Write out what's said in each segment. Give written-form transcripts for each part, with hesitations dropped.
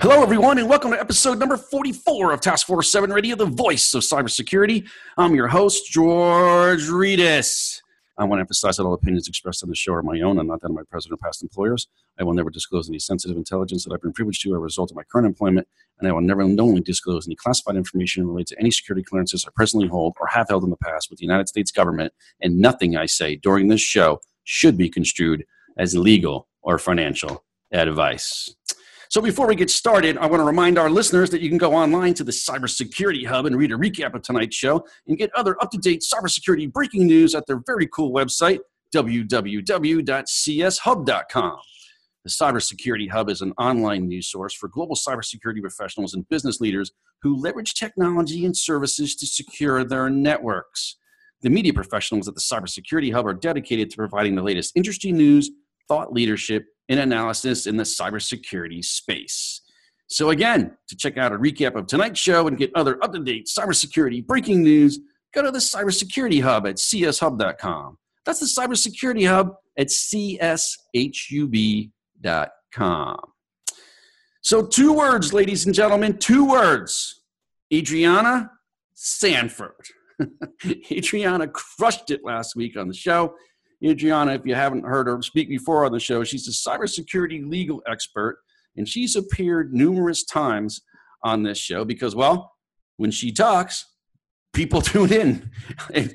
Hello, everyone, and welcome to episode number 44 of Task Force 7 Radio, the voice of cybersecurity. I'm your host, George Riedis. I want to emphasize that all opinions expressed on the show are my own and not that of my present or past employers. I will never disclose any sensitive intelligence that I've been privileged to as a result of my current employment, and I will never knowingly disclose any classified information related to any security clearances I presently hold or have held in the past with the United States government, and nothing I say during this show should be construed as legal or financial advice. So before we get started, I want to remind our listeners that you can go online to the Cybersecurity Hub and read a recap of tonight's show and get other up-to-date cybersecurity breaking news at their very cool website, www.cshub.com. The Cybersecurity Hub is an online news source for global cybersecurity professionals and business leaders who leverage technology and services to secure their networks. The media professionals at the Cybersecurity Hub are dedicated to providing the latest industry news, thought leadership, and analysis in the cybersecurity space. So again, to check out a recap of tonight's show and get other up-to-date cybersecurity breaking news, go to the Cybersecurity Hub at cshub.com. That's the Cybersecurity Hub at cshub.com. So two words, ladies and gentlemen, two words. Adriana Sanford. Adriana crushed it last week on the show. Adriana, if you haven't heard her speak before on the show, she's a cybersecurity legal expert, and she's appeared numerous times on this show because, well, when she talks, people tune in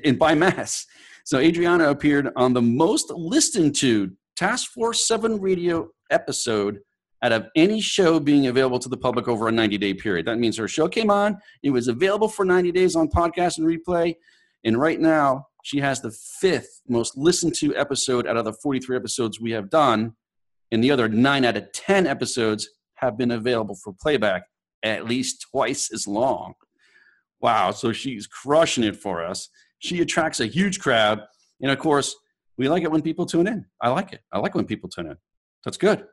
and by mass. So Adriana appeared on the most listened to Task Force 7 radio episode out of any show being available to the public over a 90-day period. That means her show came on, it was available for 90 days on podcast and replay, and right now, she has the fifth most listened to episode out of the 43 episodes we have done, and the other 9 out of 10 episodes have been available for playback at least twice as long. Wow, so she's crushing it for us. She attracts a huge crowd, and of course, we like it when people tune in. I like it. I like when people tune in. That's good.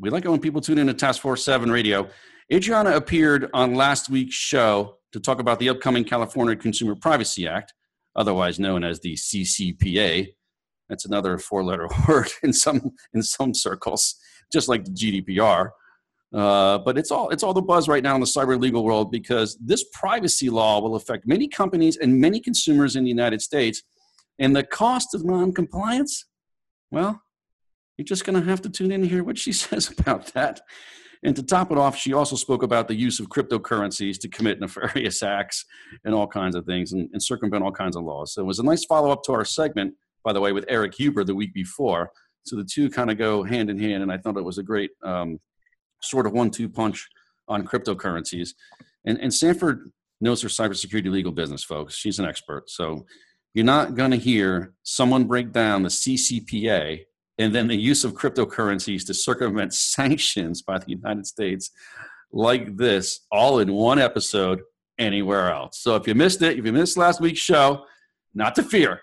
We like it when people tune in to Task Force 7 Radio. Adriana appeared on last week's show to talk about the upcoming California Consumer Privacy Act, otherwise known as the CCPA. That's another four-letter word in some circles, just like the GDPR. But it's all the buzz right now in the cyber legal world because this privacy law will affect many companies and many consumers in the United States. And the cost of non-compliance, well, you're just going to have to tune in and hear what she says about that. And to top it off, she also spoke about the use of cryptocurrencies to commit nefarious acts and all kinds of things and circumvent all kinds of laws. So it was a nice follow-up to our segment, by the way, with Eric Huber the week before. So the two kind of go hand in hand, and I thought it was a great sort of one-two punch on cryptocurrencies. And Sanford knows her cybersecurity legal business, folks. She's an expert. So you're not going to hear someone break down the CCPA and then the use of cryptocurrencies to circumvent sanctions by the United States like this, all in one episode, anywhere else. So if you missed it, if you missed last week's show, not to fear.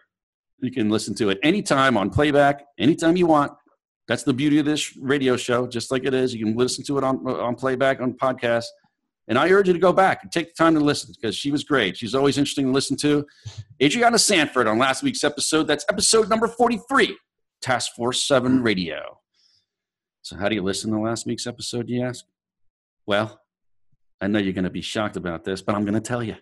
You can listen to it anytime on playback, anytime you want. That's the beauty of this radio show, just like it is. You can listen to it on playback, on podcast. And I urge you to go back and take the time to listen because she was great. She's always interesting to listen to. Adriana Sanford on last week's episode. That's episode number 43. Task Force 7 Radio. So how do you listen to last week's episode, you ask? Well, I know you're going to be shocked about this, but I'm going to tell you.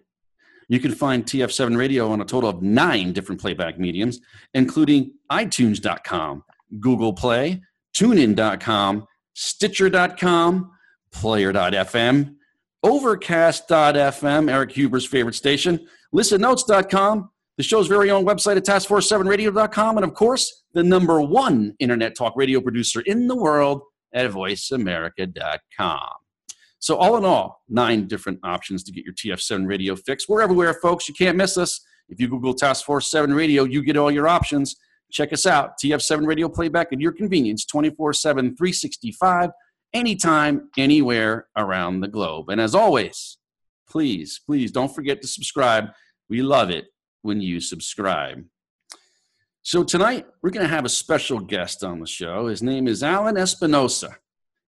You can find TF7 Radio on a total of 9 different playback mediums, including iTunes.com, Google Play, TuneIn.com, Stitcher.com, Player.fm, Overcast.fm, Eric Huber's favorite station, ListenNotes.com, the show's very own website at taskforce7radio.com, and of course, the number one internet talk radio producer in the world at voiceamerica.com. So all in all, 9 different options to get your TF7 radio fix. We're everywhere, folks. You can't miss us. If you Google Task Force 7 Radio, you get all your options. Check us out, TF7 Radio Playback at your convenience, 24/7, 365 anytime, anywhere around the globe. And as always, please, please don't forget to subscribe. We love it when you subscribe. So tonight, we're going to have a special guest on the show. His name is Alan Espinosa.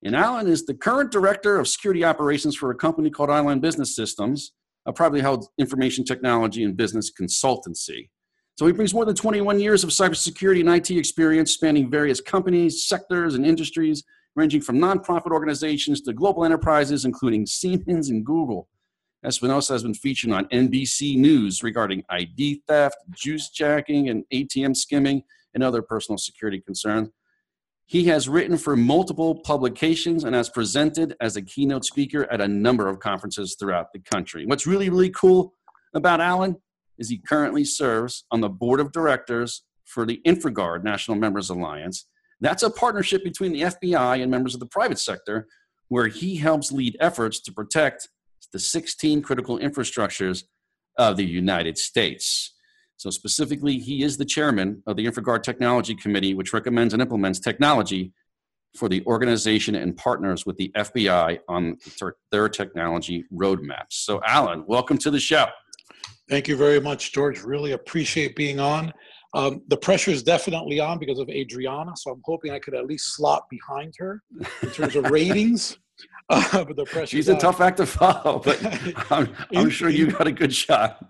And Alan is the current director of security operations for a company called Island Business Systems, a privately held information technology and business consultancy. So he brings more than 21 years of cybersecurity and IT experience spanning various companies, sectors, and industries, ranging from nonprofit organizations to global enterprises, including Siemens and Google. Espinosa has been featured on NBC News regarding ID theft, juice jacking, and ATM skimming, and other personal security concerns. He has written for multiple publications and has presented as a keynote speaker at a number of conferences throughout the country. What's really, really cool about Alan is he currently serves on the board of directors for the InfraGard National Members Alliance. That's a partnership between the FBI and members of the private sector, where he helps lead efforts to protect the 16 critical infrastructures of the United States. So specifically, he is the chairman of the InfraGard Technology Committee, which recommends and implements technology for the organization and partners with the FBI on their technology roadmaps. So Alan, welcome to the show. Thank you very much, George. Really appreciate being on. The pressure is definitely on because of Adriana, so I'm hoping I could at least slot behind her in terms of ratings. But the pressure. She's a tough act to follow, but I'm sure you got a good shot.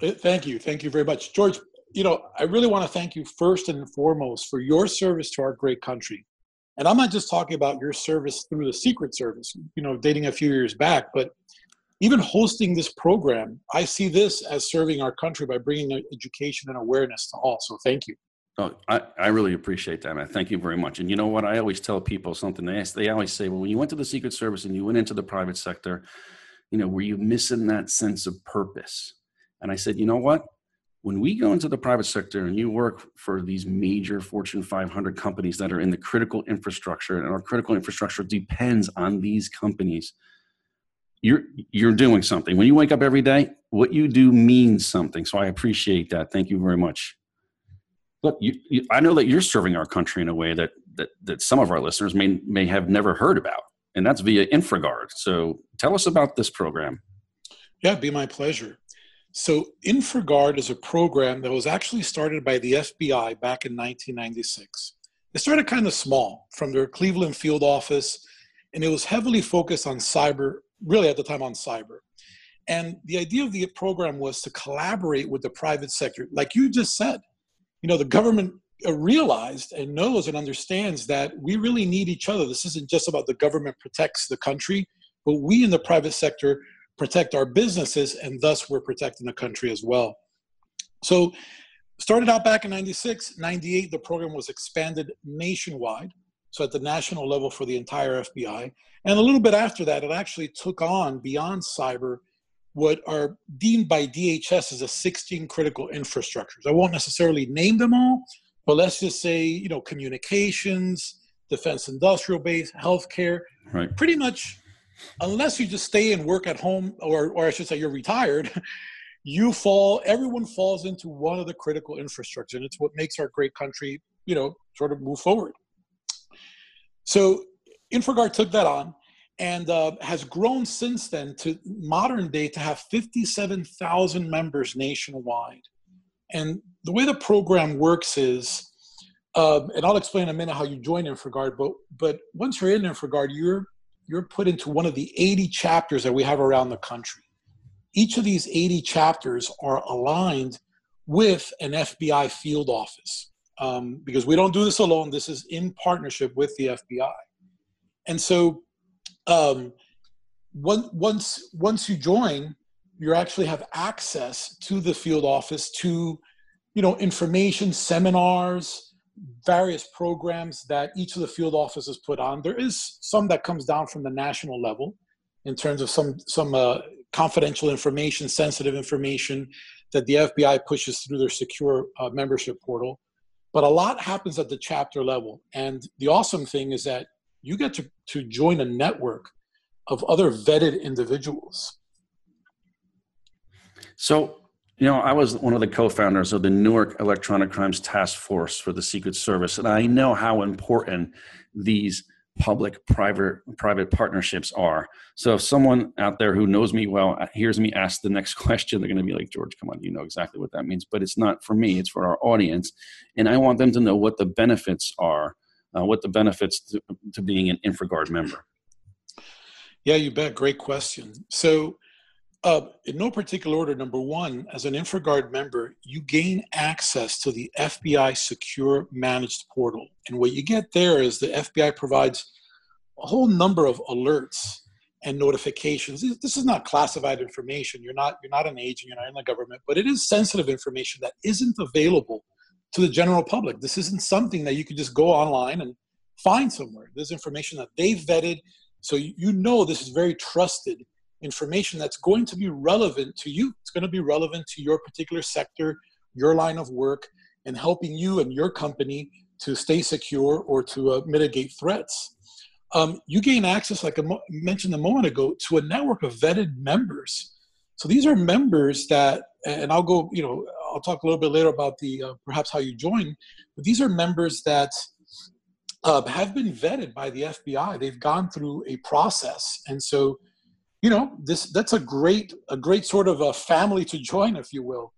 Thank you very much, George. You know, I really want to thank you first and foremost for your service to our great country. And I'm not just talking about your service through the Secret Service, you know, dating a few years back, but even hosting this program, I see this as serving our country by bringing education and awareness to all. So thank you. Oh, I really appreciate that, man. Thank you very much. And you know what? I always tell people something. They always say, well, when you went to the Secret Service and you went into the private sector, you know, were you missing that sense of purpose? And I said, you know what? When we go into the private sector and you work for these major Fortune 500 companies that are in the critical infrastructure, and our critical infrastructure depends on these companies, you're doing something. When you wake up every day, what you do means something. So I appreciate that. Thank you very much. Look, I know that you're serving our country in a way that some of our listeners may have never heard about, and that's via InfraGard. So tell us about this program. Yeah, it'd be my pleasure. So InfraGard is a program that was actually started by the FBI back in 1996. It started kind of small from their Cleveland field office, and it was heavily focused on cyber, really at the time on cyber. And the idea of the program was to collaborate with the private sector, like you just said. You know, the government realized and knows and understands that we really need each other. This isn't just about the government protects the country, but we in the private sector protect our businesses, and thus we're protecting the country as well. So started out back in 96, 98, the program was expanded nationwide. So at the national level for the entire FBI. And a little bit after that, it actually took on beyond cyber what are deemed by DHS as a 16 critical infrastructures. I won't necessarily name them all, but let's just say, you know, communications, defense industrial base, healthcare, right. Pretty much, unless you just stay and work at home, or I should say you're retired, everyone falls into one of the critical infrastructures, and it's what makes our great country, you know, sort of move forward. So InfraGard took that on, and has grown since then to modern day to have 57,000 members nationwide. And the way the program works is, and I'll explain in a minute how you join InfraGard, but once you're in InfraGard, you're put into one of the 80 chapters that we have around the country. Each of these 80 chapters are aligned with an FBI field office, because we don't do this alone. This is in partnership with the FBI. And so once you join, you actually have access to the field office, to, you know, information, seminars, various programs that each of the field offices put on. There is some that comes down from the national level in terms of some confidential information, sensitive information that the FBI pushes through their secure membership portal. But a lot happens at the chapter level. And the awesome thing is that you get to join a network of other vetted individuals. So, you know, I was one of the co-founders of the Newark Electronic Crimes Task Force for the Secret Service, and I know how important these public-private partnerships are. So if someone out there who knows me well hears me ask the next question, they're going to be like, George, come on, you know exactly what that means. But it's not for me. It's for our audience. And I want them to know what the benefits are, what the benefits to being an InfraGard member. Yeah, you bet. Great question. So in no particular order, number one, as an InfraGard member, you gain access to the FBI Secure Managed Portal. And what you get there is the FBI provides a whole number of alerts and notifications. This is not classified information. You're not an agent, you're not in the government, but it is sensitive information that isn't available to the general public. This isn't something that you can just go online and find somewhere. There's information that they've vetted. So you know this is very trusted information that's going to be relevant to you. It's going to be relevant to your particular sector, your line of work, and helping you and your company to stay secure or to mitigate threats. You gain access, like I mentioned a moment ago, to a network of vetted members. So these are members that, and I'll go, I'll talk a little bit later about the perhaps how you join, but these are members that have been vetted by the FBI. They've gone through a process, and so that's a great sort of a family to join, if you will.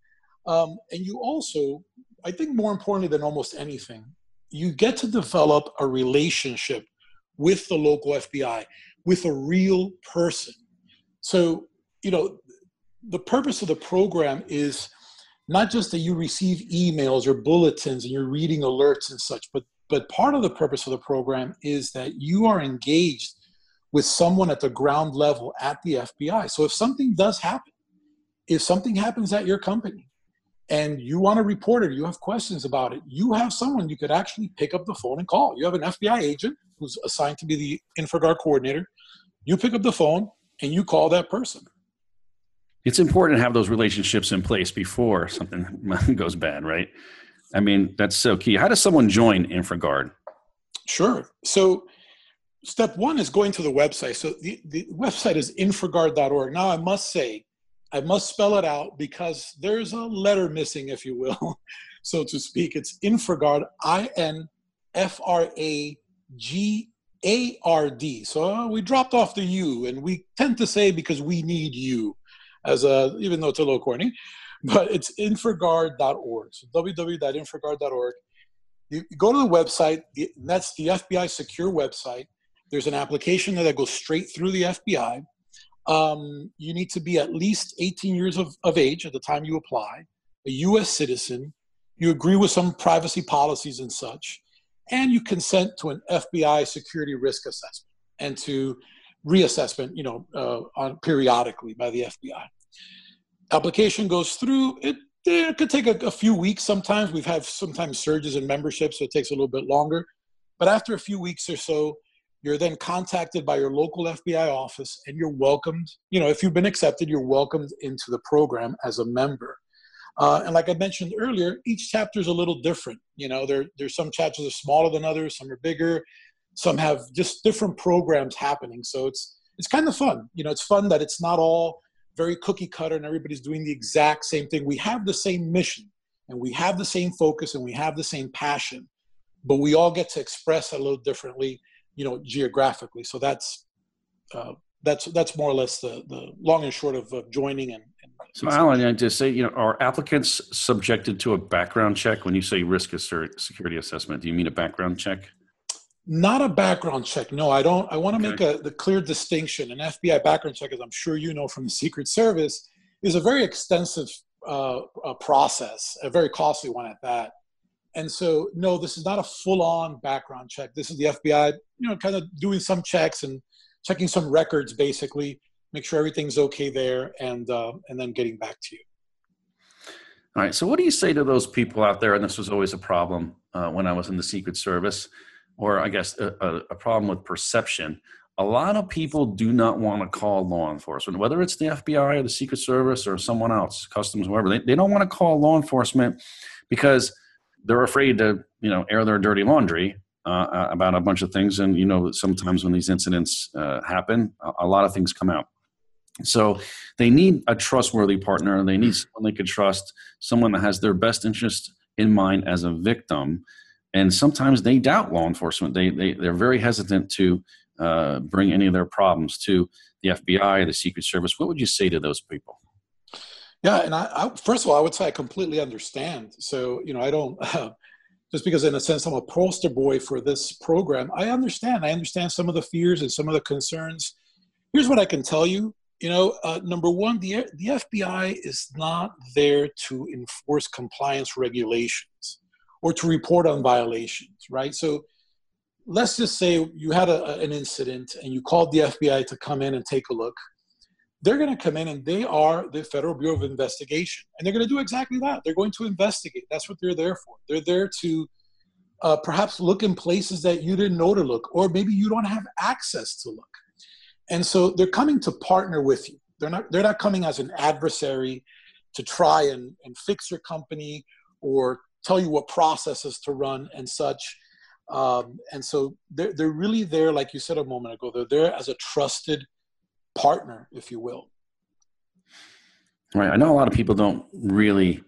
And you also, I think more importantly than almost anything, you get to develop a relationship with the local FBI, with a real person. So, the purpose of the program is not just that you receive emails or bulletins and you're reading alerts and such, but part of the purpose of the program is that you are engaged with someone at the ground level at the FBI. So if something does happen, if something happens at your company and you want to report it, you have questions about it, you have someone you could actually pick up the phone and call. You have an FBI agent who's assigned to be the InfraGard coordinator. You pick up the phone and you call that person. It's important to have those relationships in place before something goes bad, right? I mean, that's so key. How does someone join InfraGard? Sure. So step one is going to the website. So the website is infragard.org. Now, I must say, I must spell it out because there's a letter missing, if you will, so to speak. It's InfraGard, InfraGard. So we dropped off the U, and we tend to say because we need you, even though it's a little corny, but it's infragard.org. So www.infragard.org. You go to the website. That's the FBI Secure website. There's an application that goes straight through the FBI. You need to be at least 18 years of age at the time you apply, a U.S. citizen. You agree with some privacy policies and such, and you consent to an FBI security risk assessment and to reassessment, periodically by the FBI. Application goes through. It could take a few weeks sometimes. We've had sometimes surges in membership, so it takes a little bit longer. But after a few weeks or so, you're then contacted by your local FBI office, and you're welcomed. If you've been accepted, you're welcomed into the program as a member. And like I mentioned earlier, each chapter is a little different. There's some chapters are smaller than others, some are bigger, some have just different programs happening. So it's kind of fun. It's fun that it's not all very cookie cutter and everybody's doing the exact same thing. We have the same mission, and we have the same focus, and we have the same passion, but we all get to express it a little differently, geographically. So that's more or less the long and short of joining. And so Alan, I just say, are applicants subjected to a background check? When you say risk security assessment, do you mean a background check? Not a background check. No, I don't. I want to make the clear distinction. An FBI background check, as I'm sure you know from the Secret Service, is a very extensive process, a very costly one at that. And so, no, this is not a full-on background check. This is the FBI, kind of doing some checks and checking some records, basically, make sure everything's okay there, and then getting back to you. All right. So what do you say to those people out there? And this was always a problem when I was in the Secret Service, or I guess a problem with perception. A lot of people do not want to call law enforcement, whether it's the FBI or the Secret Service or someone else, Customs, whoever. They don't want to call law enforcement because they're afraid to, air their dirty laundry about a bunch of things. And, sometimes when these incidents happen, a lot of things come out. So they need a trustworthy partner. They need someone they could trust, someone that has their best interest in mind as a victim. And sometimes they doubt law enforcement. They're very hesitant to bring any of their problems to the FBI, the Secret Service. What would you say to those people? Yeah, and I first of all, I would say I completely understand. So, you know, I don't, just because in a sense I'm a poster boy for this program, I understand some of the fears and some of the concerns. Here's what I can tell you. You know, number one, the FBI is not there to enforce compliance regulations or to report on violations, right? So let's just say you had an incident and you called the FBI to come in and take a look. They're going to come in, and they are the Federal Bureau of Investigation, and they're going to do exactly that. They're going to investigate. That's what they're there for. They're there to perhaps look in places that you didn't know to look, or maybe you don't have access to look. And so they're coming to partner with you. They're not coming as an adversary to try and fix your company or tell you what processes to run and such. And so they're really there, like you said a moment ago, they're there as a trusted partner, if you will. Right. I know a lot of people don't really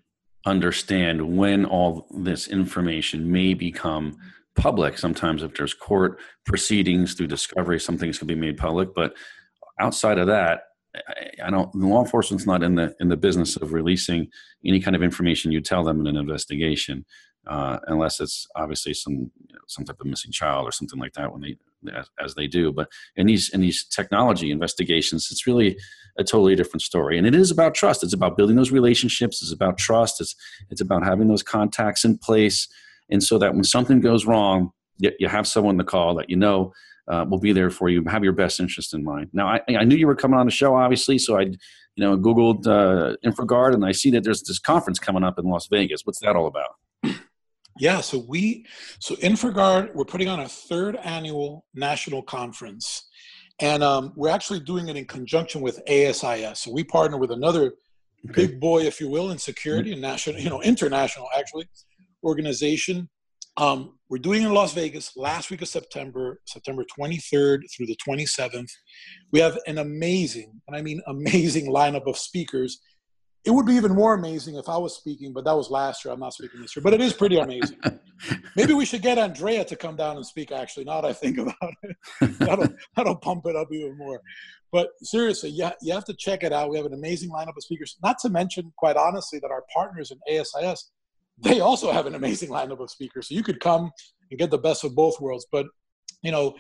understand when all this information may become public. Sometimes if there's court proceedings through discovery, some things can be made public. But outside of that, I don't. Law enforcement's not in the business of releasing any kind of information you tell them in an investigation, unless it's obviously some type of missing child or something like that. When they do, but in these technology investigations, it's really a totally different story. And it is about trust. It's about building those relationships. It's about trust. It's about having those contacts in place, and so that when something goes wrong, you have someone to call that you know. We'll be there for you. Have your best interest in mind. Now, I knew you were coming on the show, obviously, so I, Googled InfraGard, and I see that there's this conference coming up in Las Vegas. What's that all about? Yeah, so InfraGard, we're putting on a third annual national conference, and we're actually doing it in conjunction with ASIS. So we partner with another big boy, if you will, in security and national, international actually organization. We're doing it in Las Vegas last week of September, September 23rd through the 27th. We have an amazing, and I mean amazing, lineup of speakers. It would be even more amazing if I was speaking, but that was last year. I'm not speaking this year, but it is pretty amazing. Maybe we should get Andrea to come down and speak, actually, now that I think about it. That'll pump it up even more. But seriously, you have to check it out. We have an amazing lineup of speakers, not to mention, quite honestly, that our partners in ASIS, they also have an amazing lineup of speakers. So you could come and get the best of both worlds. But, we're going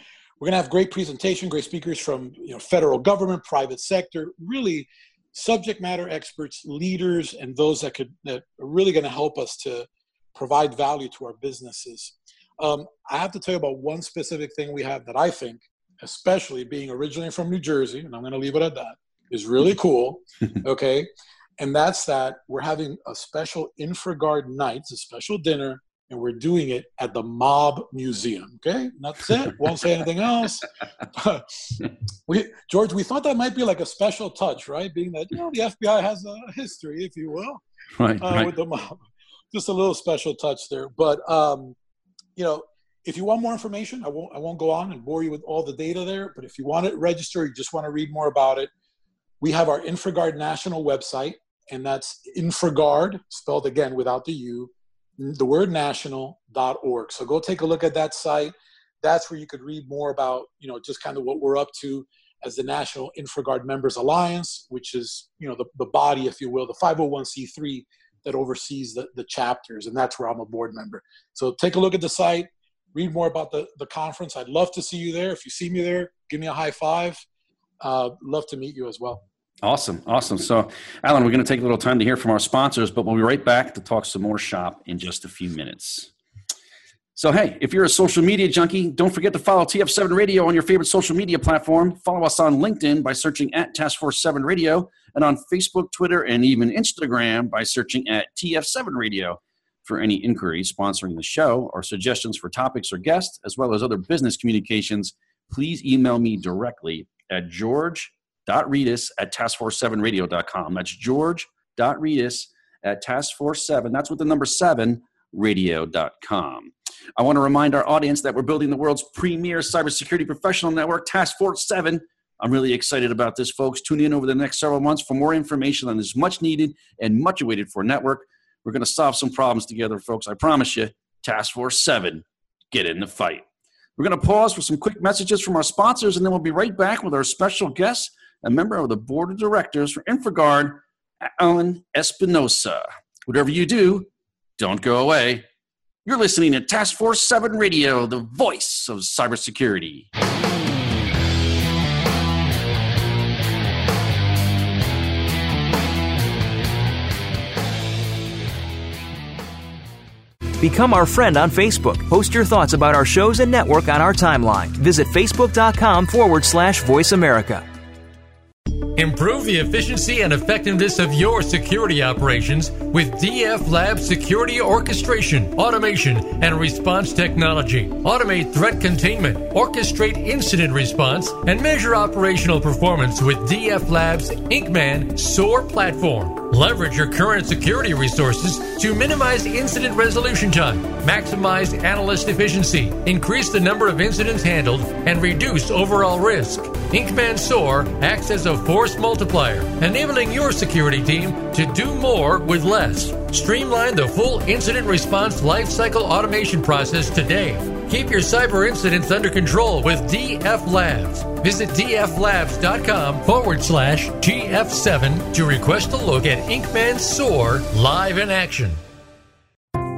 to have great presentation, great speakers from, federal government, private sector, really subject matter experts, leaders, and those that are really going to help us to provide value to our businesses. I have to tell you about one specific thing we have that I think, especially being originally from New Jersey, and I'm going to leave it at that, is really cool. Okay. And that's that we're having a special InfraGard night, it's a special dinner, and we're doing it at the Mob Museum, okay? And that's it, won't say anything else. But George, we thought that might be like a special touch, right? Being that, the FBI has a history, if you will, right. With the mob. Just a little special touch there. But, if you want more information, I won't go on and bore you with all the data there, but if you want to register, you just want to read more about it, we have our InfraGard national website, and that's InfraGard, spelled again without the U, the word national.org. So go take a look at that site. That's where you could read more about, just kind of what we're up to as the National InfraGard Members Alliance, which is, the body, if you will, the 501c3 that oversees the chapters. And that's where I'm a board member. So take a look at the site, read more about the conference. I'd love to see you there. If you see me there, give me a high five. Love to meet you as well. Awesome. So, Alan, we're going to take a little time to hear from our sponsors, but we'll be right back to talk some more shop in just a few minutes. So, hey, if you're a social media junkie, don't forget to follow TF7 Radio on your favorite social media platform. Follow us on LinkedIn by searching at Task Force 7 Radio, and on Facebook, Twitter, and even Instagram by searching at TF7 Radio for any inquiries sponsoring the show or suggestions for topics or guests, as well as other business communications. Please email me directly at george.riedis@taskforce7radio.com. That's george.riedis@taskforce7. That's with the number 7, radio.com. I want to remind our audience that we're building the world's premier cybersecurity professional network, Task Force 7. I'm really excited about this, folks. Tune in over the next several months for more information on this much needed and much awaited for network. We're going to solve some problems together, folks. I promise you. Task Force 7, get in the fight. We're going to pause for some quick messages from our sponsors, and then we'll be right back with our special guest, a member of the board of directors for InfraGard, Alan Espinosa. Whatever you do, don't go away. You're listening to Task Force 7 Radio, the voice of cybersecurity. Become our friend on Facebook. Post your thoughts about our shows and network on our timeline. Visit Facebook.com/Voice America. Improve the efficiency and effectiveness of your security operations with DFLabs security orchestration, automation, and response technology. Automate threat containment, orchestrate incident response, and measure operational performance with DFLabs IncMan SOAR platform. Leverage your current security resources to minimize incident resolution time, maximize analyst efficiency, increase the number of incidents handled, and reduce overall risk. IncMan SOAR acts as a force multiplier, enabling your security team to do more with less. Streamline the full incident response lifecycle automation process today. Keep your cyber incidents under control with DF Labs. Visit dflabs.com/GF7 to request a look at IncMan SOAR live in action.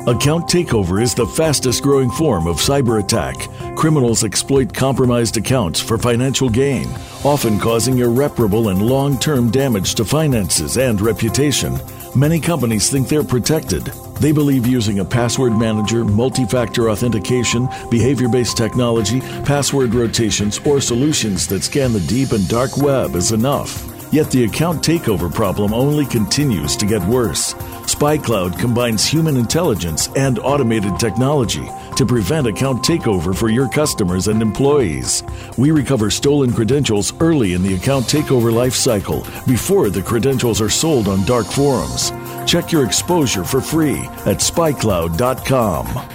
Account takeover is the fastest growing form of cyber attack. Criminals exploit compromised accounts for financial gain, often causing irreparable and long-term damage to finances and reputation. Many companies think they're protected. They believe using a password manager, multi-factor authentication, behavior-based technology, password rotations, or solutions that scan the deep and dark web is enough. Yet the account takeover problem only continues to get worse. SpyCloud combines human intelligence and automated technology to prevent account takeover for your customers and employees. We recover stolen credentials early in the account takeover lifecycle before the credentials are sold on dark forums. Check your exposure for free at spycloud.com.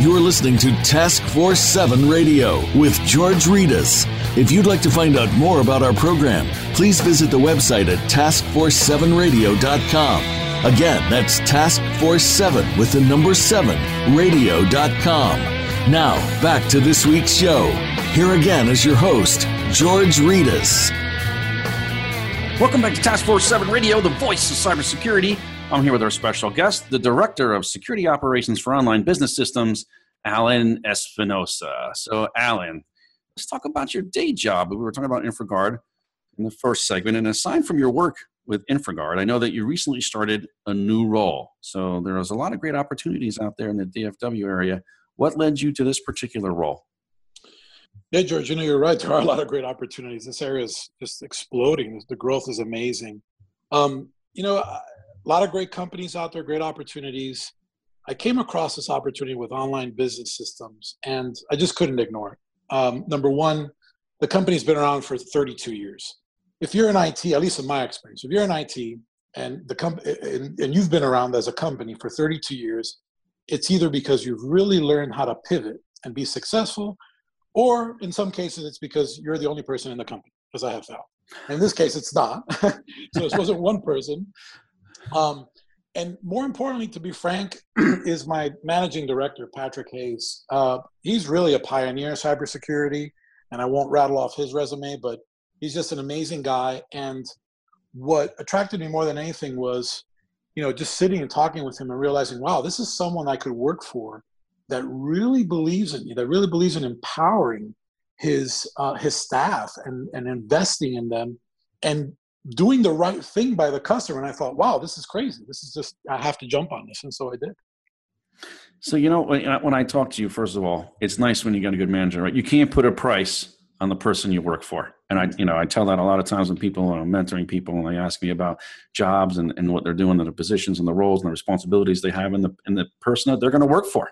You're listening to Task Force 7 Radio with George Rettas. If you'd like to find out more about our program, please visit the website at taskforce7radio.com. Again, that's taskforce7 with the number 7, radio.com. Now, back to this week's show. Here again is your host, George Rettas. Welcome back to Task Force 7 Radio, the voice of cybersecurity. I'm here with our special guest, the Director of Security Operations for Online Business Systems, Alan Espinosa. So, Alan, let's talk about your day job. We were talking about InfraGard in the first segment. And aside from your work with InfraGard, I know that you recently started a new role. So there's a lot of great opportunities out there in the DFW area. What led you to this particular role? Yeah, George, you know, you're right. There are a lot of great opportunities. This area is just exploding. The growth is amazing. A lot of great companies out there, great opportunities. I came across this opportunity with Online Business Systems, and I just couldn't ignore it. Number one, the company's been around for 32 years. If you're in IT, at least in my experience, if you're in IT and and you've been around as a company for 32 years, it's either because you've really learned how to pivot and be successful, or in some cases, it's because you're the only person in the company, as I have found. In this case, it's not. So it wasn't one person. And more importantly, to be frank, is my managing director, Patrick Hayes. He's really a pioneer in cybersecurity, and I won't rattle off his resume, but he's just an amazing guy. And what attracted me more than anything was, just sitting and talking with him and realizing, wow, this is someone I could work for that really believes in me, that really believes in empowering his staff and investing in them and doing the right thing by the customer. And I thought, wow, this is crazy. This is just, I have to jump on this. And so I did. So, when I talk to you, first of all, it's nice when you got a good manager, right? You can't put a price on the person you work for. And I tell that a lot of times when people are mentoring people and they ask me about jobs and what they're doing and the positions and the roles and the responsibilities they have in the person that they're going to work for.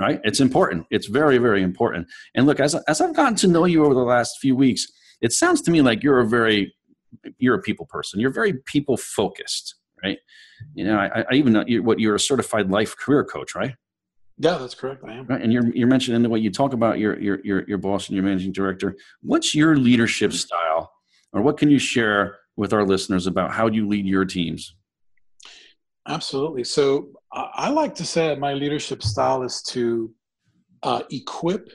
Right? It's important. It's very, very important. And look, as I've gotten to know you over the last few weeks, it sounds to me like you're a people person. You're very people focused, right? You know, I even know you're a certified life career coach, right? Yeah, that's correct. I am. Right? And you're mentioning in the way you talk about your boss and your managing director. What's your leadership style, or what can you share with our listeners about how you lead your teams? Absolutely. So I like to say that my leadership style is to equip,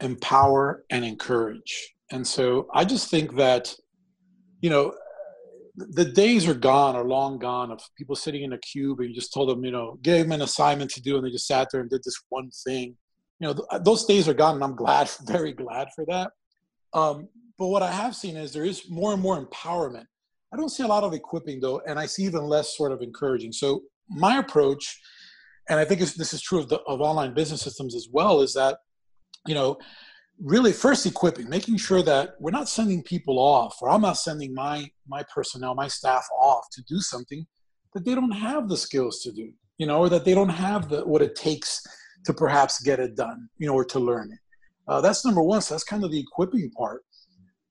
empower, and encourage. And so I just think that, you know, the days are gone, or long gone, of people sitting in a cube and you just told them, you know, gave them an assignment to do and they just sat there and did this one thing. You know, those days are gone, and I'm glad, very glad for that. But what I have seen is there is more and more empowerment. I don't see a lot of equipping, though, and I see even less sort of encouraging. So my approach, and I think this is true of online business systems as well, is that, you know, really first equipping, making sure that we're not sending people off, or I'm not sending my personnel, my staff off to do something that they don't have the skills to do, you know, or that they don't have what it takes to perhaps get it done, you know, or to learn it. That's number one. So that's kind of the equipping part.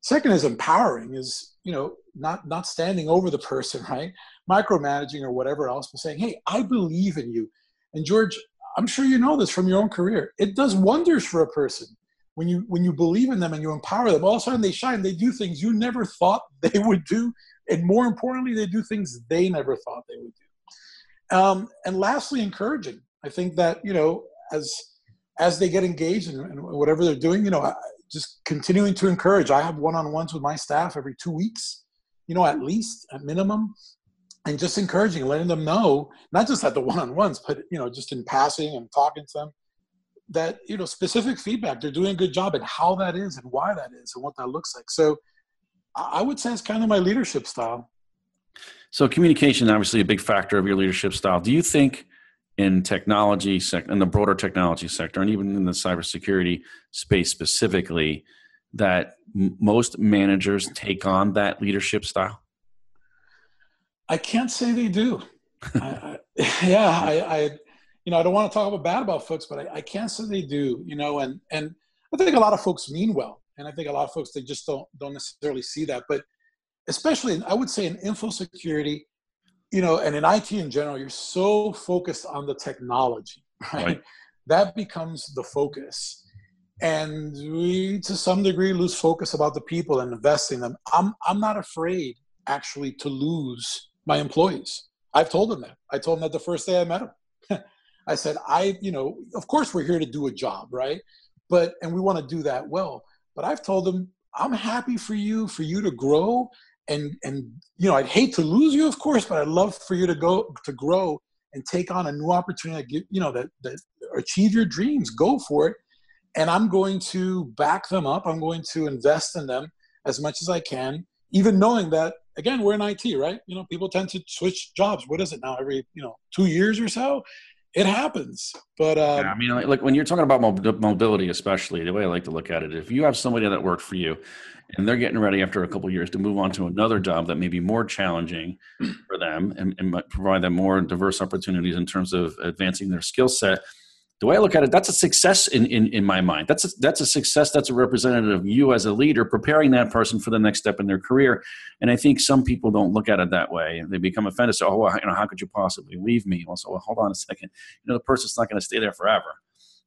Second is empowering, is, you know, not standing over the person, right? Micromanaging or whatever else, but saying, hey, I believe in you. And George, I'm sure you know this from your own career. It does wonders for a person when you believe in them and you empower them. All of a sudden they shine. They do things you never thought they would do. And more importantly, they do things they never thought they would do. And lastly, encouraging. I think that, you know, as they get engaged in whatever they're doing, you know, just continuing to encourage. I have one-on-ones with my staff every 2 weeks, you know, at least, at minimum, and just encouraging, letting them know, not just at the one-on-ones, but, you know, just in passing and talking to them, that, you know, specific feedback, they're doing a good job, and how that is and why that is and what that looks like. So I would say it's kind of my leadership style. So communication, obviously a big factor of your leadership style. Do you think in technology, in the broader technology sector, and even in the cybersecurity space specifically, that most managers take on that leadership style? I can't say they do. You know, I don't want to talk bad about folks, but I can't say they do, you know, and I think a lot of folks mean well, and I think a lot of folks, they just don't necessarily see that. But especially, I would say in info security, you know, and in IT in general, you're so focused on the technology, right? That becomes the focus. And we, to some degree, lose focus about the people and investing them. I'm not afraid, actually, to lose my employees. I've told them that. I told them that the first day I met them. I said, you know, of course we're here to do a job, right? And we want to do that well. But I've told them, I'm happy for you to grow. And you know, I'd hate to lose you, of course, but I'd love for you to grow and take on a new opportunity, that achieve your dreams, go for it. And I'm going to back them up. I'm going to invest in them as much as I can, even knowing that, again, we're in IT, right? You know, people tend to switch jobs. What is it now? Every, 2 years or so? It happens. But yeah, I mean, like when you're talking about mobility, especially, the way I like to look at it, if you have somebody that worked for you and they're getting ready after a couple of years to move on to another job that may be more challenging for them and provide them more diverse opportunities in terms of advancing their skill set, the way I look at it, that's a success in my mind. That's a success. That's a representative of you as a leader preparing that person for the next step in their career. And I think some people don't look at it that way. They become offended. So, how could you possibly leave me? Also, hold on a second. You know, the person's not going to stay there forever.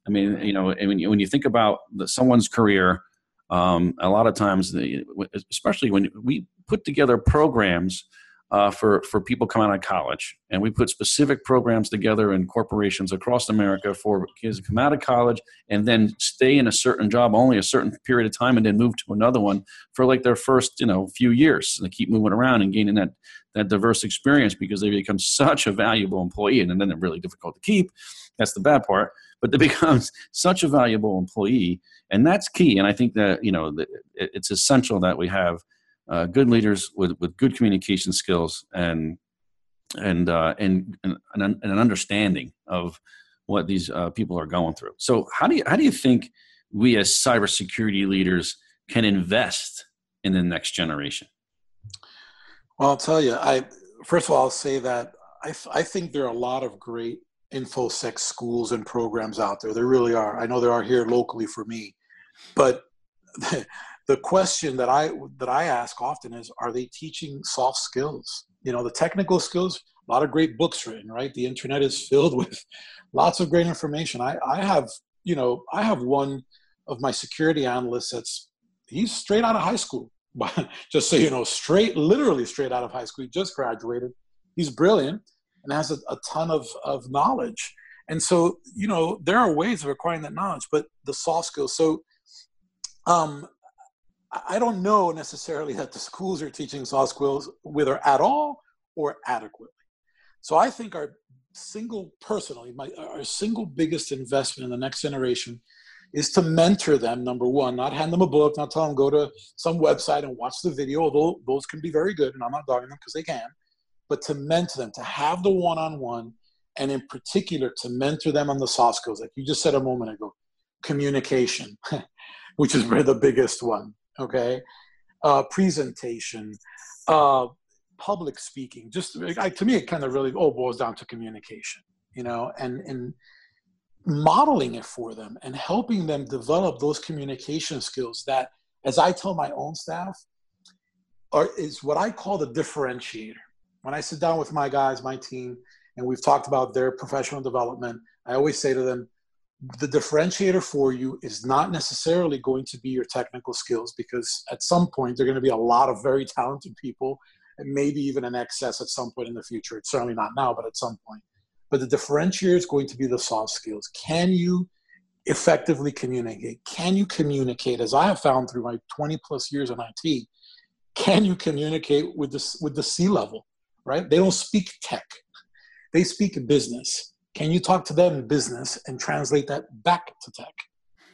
I mean, you know, when you think about someone's career, a lot of times, especially when we put together programs for people coming out of college. And we put specific programs together in corporations across America for kids to come out of college and then stay in a certain job only a certain period of time and then move to another one for like their first, few years. And they keep moving around and gaining that diverse experience because they become such a valuable employee. And then they're really difficult to keep. That's the bad part. But they become such a valuable employee. And that's key. And I think that, it's essential that we have good leaders with good communication skills and an understanding of what these people are going through. So how do you think we as cybersecurity leaders can invest in the next generation? Well, I'll tell you, first of all, I'll say that I think there are a lot of great InfoSec schools and programs out there. There really are. I know there are here locally for me, but the question that I ask often is, are they teaching soft skills? You know, the technical skills, a lot of great books written, right? The internet is filled with lots of great information. I have one of my security analysts he's straight out of high school. Just so you know, literally straight out of high school. He just graduated. He's brilliant and has a ton of knowledge. And so, you know, there are ways of acquiring that knowledge, but the soft skills. So I don't know necessarily that the schools are teaching soft skills, whether at all or adequately. So I think our single biggest investment in the next generation is to mentor them, number one, not hand them a book, not tell them go to some website and watch the video, although those can be very good, and I'm not dogging them because they can, but to mentor them, to have the one-on-one, and in particular, to mentor them on the soft skills, like you just said a moment ago, communication, which is the biggest one, okay? Presentation, public speaking, to me, it kind of really all boils down to communication, you know, and modeling it for them and helping them develop those communication skills that, as I tell my own staff, is what I call the differentiator. When I sit down with my guys, my team, and we've talked about their professional development, I always say to them, the differentiator for you is not necessarily going to be your technical skills, because at some point there are going to be a lot of very talented people, and maybe even an excess at some point in the future. It's certainly not now, but at some point. But the differentiator is going to be the soft skills. Can you effectively communicate? Can you communicate, as I have found through my 20 plus years in IT, can you communicate with the C-level, right? They don't speak tech. They speak business. Can you talk to them business and translate that back to tech?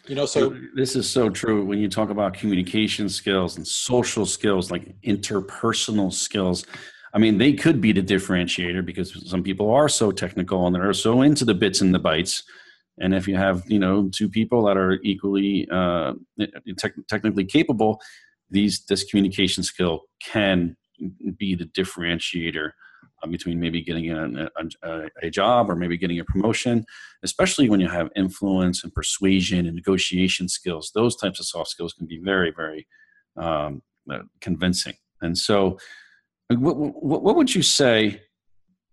You know, so this is so true when you talk about communication skills and social skills, like interpersonal skills. I mean, they could be the differentiator, because some people are so technical and they're so into the bits and the bytes. And if you have, you know, two people that are equally technically capable, this communication skill can be the differentiator between maybe getting a job or maybe getting a promotion, especially when you have influence and persuasion and negotiation skills. Those types of soft skills can be very, very convincing. And so, what would you say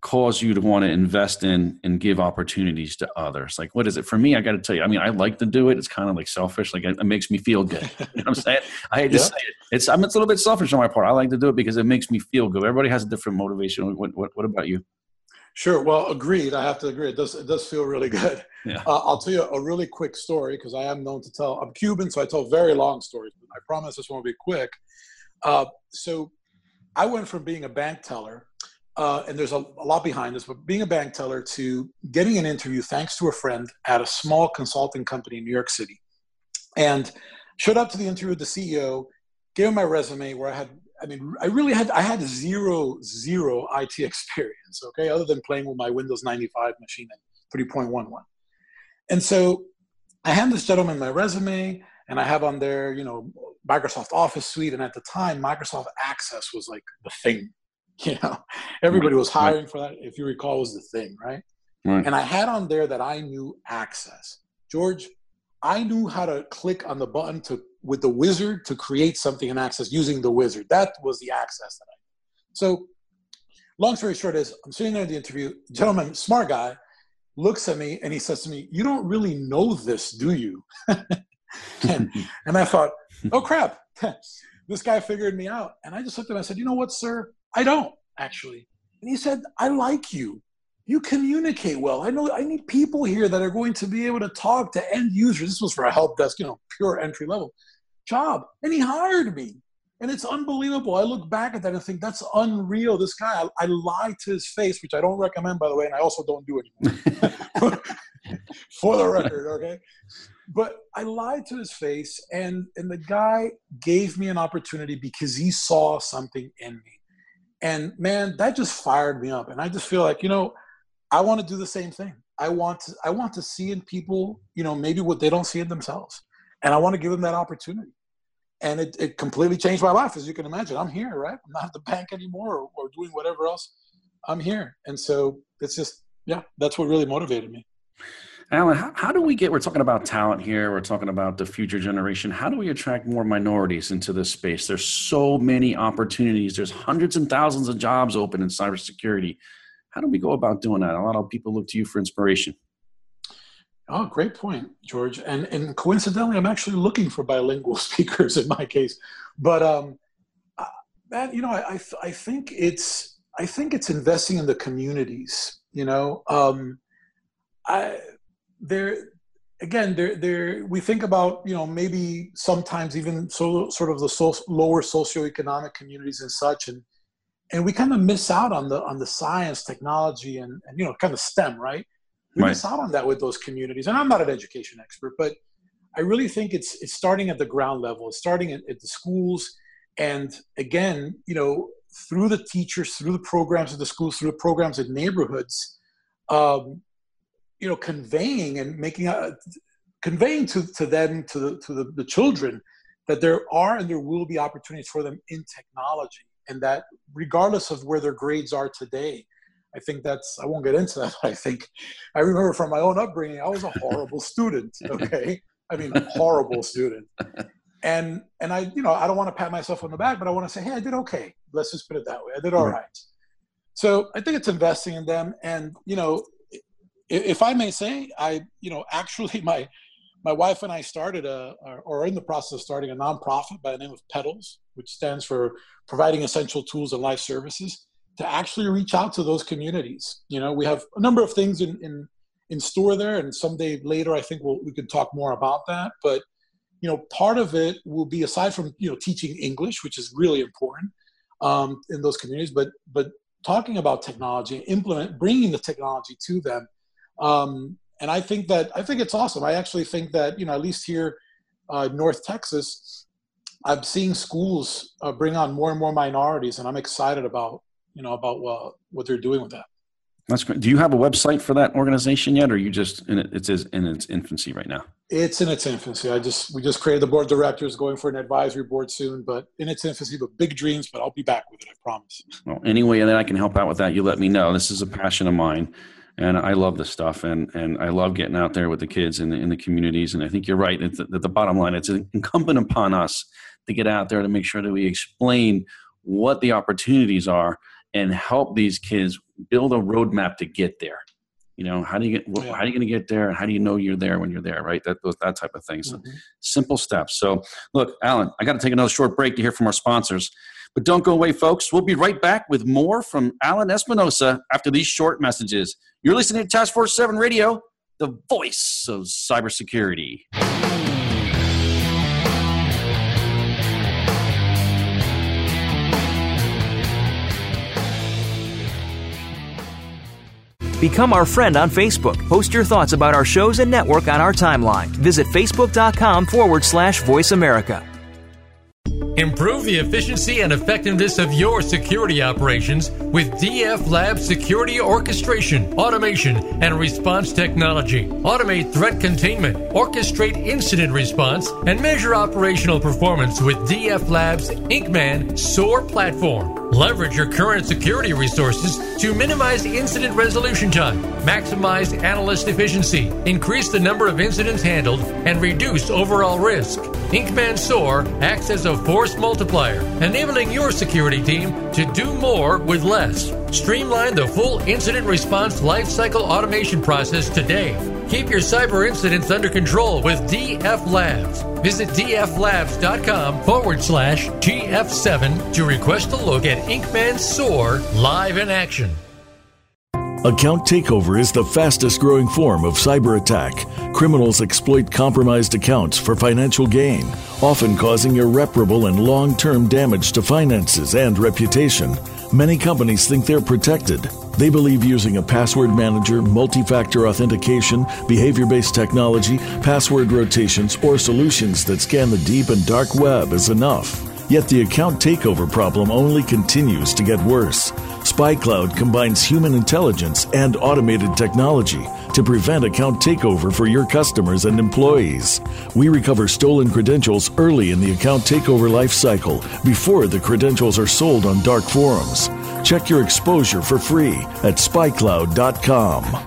cause you to want to invest in and give opportunities to others? Like, what is it? For me, I got to tell you, I mean, I like to do it. It's kind of like selfish. Like it makes me feel good. You know what I'm saying? I hate to say it. It's a little bit selfish on my part. I like to do it because it makes me feel good. Everybody has a different motivation. What about you? Sure. Well, agreed. I have to agree. It does feel really good. Yeah. I'll tell you a really quick story, because I am known to tell. I'm Cuban, so I tell very long stories. But I promise this won't be quick. So I went from being a bank teller, and there's a lot behind this, but being a bank teller to getting an interview thanks to a friend at a small consulting company in New York City. And showed up to the interview with the CEO, gave him my resume where I had zero IT experience, okay, other than playing with my Windows 95 machine and 3.11. And so I hand this gentleman my resume, and I have on there, you know, Microsoft Office Suite. And at the time, Microsoft Access was like the thing, you know, everybody was hiring for that. If you recall, it was the thing, right? Right? And I had on there that I knew Access. George, I knew how to click on the button with the wizard to create something in Access using the wizard. That was the Access that I knew. So long story short is, I'm sitting there in the interview, gentleman, smart guy, looks at me and he says to me, "You don't really know this, do you?" And I thought, oh crap, this guy figured me out. And I just looked at him and I said, "You know what, sir? I don't actually." And he said, "I like you. You communicate well. I know I need people here that are going to be able to talk to end users." This was for a help desk, you know, pure entry level job. And he hired me. And it's unbelievable. I look back at that and think, that's unreal. This guy, I lied to his face, which I don't recommend, by the way, and I also don't do anymore. For the record, okay? But I lied to his face, and the guy gave me an opportunity because he saw something in me. And man, that just fired me up. And I just feel like, you know, I want to do the same thing. I want to see in people, you know, maybe what they don't see in themselves. And I want to give them that opportunity. And it completely changed my life, as you can imagine. I'm here, right? I'm not at the bank anymore or doing whatever else. I'm here. And so it's just, yeah, that's what really motivated me. Alan, how do we we're talking about talent here. We're talking about the future generation. How do we attract more minorities into this space? There's so many opportunities. There's hundreds and thousands of jobs open in cybersecurity. How do we go about doing that? A lot of people look to you for inspiration. Oh, great point, George. And coincidentally, I'm actually looking for bilingual speakers in my case. But man, you know, I think it's investing in the communities. You know, we think about, you know, maybe sometimes even lower socioeconomic communities and such, and we kind of miss out on the science, technology, and you know, kind of STEM, right? We miss out on that with those communities. And I'm not an education expert, but I really think it's starting at the ground level. It's starting at the schools. And again, you know, through the teachers, through the programs at the schools, through the programs at neighborhoods, you know, conveying and making, conveying to them, to the children, that there are and there will be opportunities for them in technology. And that regardless of where their grades are today, I think that's, I won't get into that, but I think, I remember from my own upbringing, I was a horrible student, okay? I mean, a horrible student. And I, you know, I don't want to pat myself on the back, but I want to say, hey, I did okay. Let's just put it that way. I did all right. So I think it's investing in them. And, you know, if I may say, actually my wife and I started are in the process of starting a nonprofit by the name of Petals, which stands for Providing Essential Tools and Life Services, to actually reach out to those communities. You know, we have a number of things in store there, and someday later, I think we could talk more about that. But, you know, part of it will be, aside from, you know, teaching English, which is really important in those communities, but talking about technology, bringing the technology to them. And I think it's awesome. I actually think that, you know, at least here in North Texas, I'm seeing schools bring on more and more minorities, and I'm excited about what they're doing with that. That's great. Do you have a website for that organization yet, or are you just in its infancy right now? It's in its infancy. We just created the board of directors, going for an advisory board soon, but in its infancy, but big dreams, but I'll be back with it, I promise. Well, any way that I can help out with that, you let me know. This is a passion of mine, and I love this stuff, and I love getting out there with the kids in the communities, and I think you're right. At the bottom line, it's incumbent upon us to get out there to make sure that we explain what the opportunities are and help these kids build a roadmap to get there. You know, how are you going to get there? And how do you know you're there when you're there, right? That type of thing. So simple steps. So look, Alan, I got to take another short break to hear from our sponsors, but don't go away, folks. We'll be right back with more from Alan Espinosa after these short messages. You're listening to Task Force 7 Radio, the voice of cybersecurity. Become our friend on Facebook. Post your thoughts about our shows and network on our timeline. Visit Facebook.com/Voice America. Improve the efficiency and effectiveness of your security operations with DFLabs security orchestration, automation, and response technology. Automate threat containment, orchestrate incident response, and measure operational performance with DFLabs IncMan SOAR platform. Leverage your current security resources to minimize incident resolution time, maximize analyst efficiency, increase the number of incidents handled, and reduce overall risk. IncMan SOAR acts as a force multiplier, enabling your security team to do more with less. Streamline the full incident response lifecycle automation process today. Keep your cyber incidents under control with DF Labs. Visit dflabs.com/GF7 to request a look at IncMan SOAR live in action. Account takeover is the fastest growing form of cyber attack. Criminals exploit compromised accounts for financial gain, often causing irreparable and long-term damage to finances and reputation. Many companies think they're protected. They believe using a password manager, multi-factor authentication, behavior-based technology, password rotations, or solutions that scan the deep and dark web is enough. Yet the account takeover problem only continues to get worse. SpyCloud combines human intelligence and automated technology to prevent account takeover for your customers and employees. We recover stolen credentials early in the account takeover lifecycle before the credentials are sold on dark forums. Check your exposure for free at spycloud.com.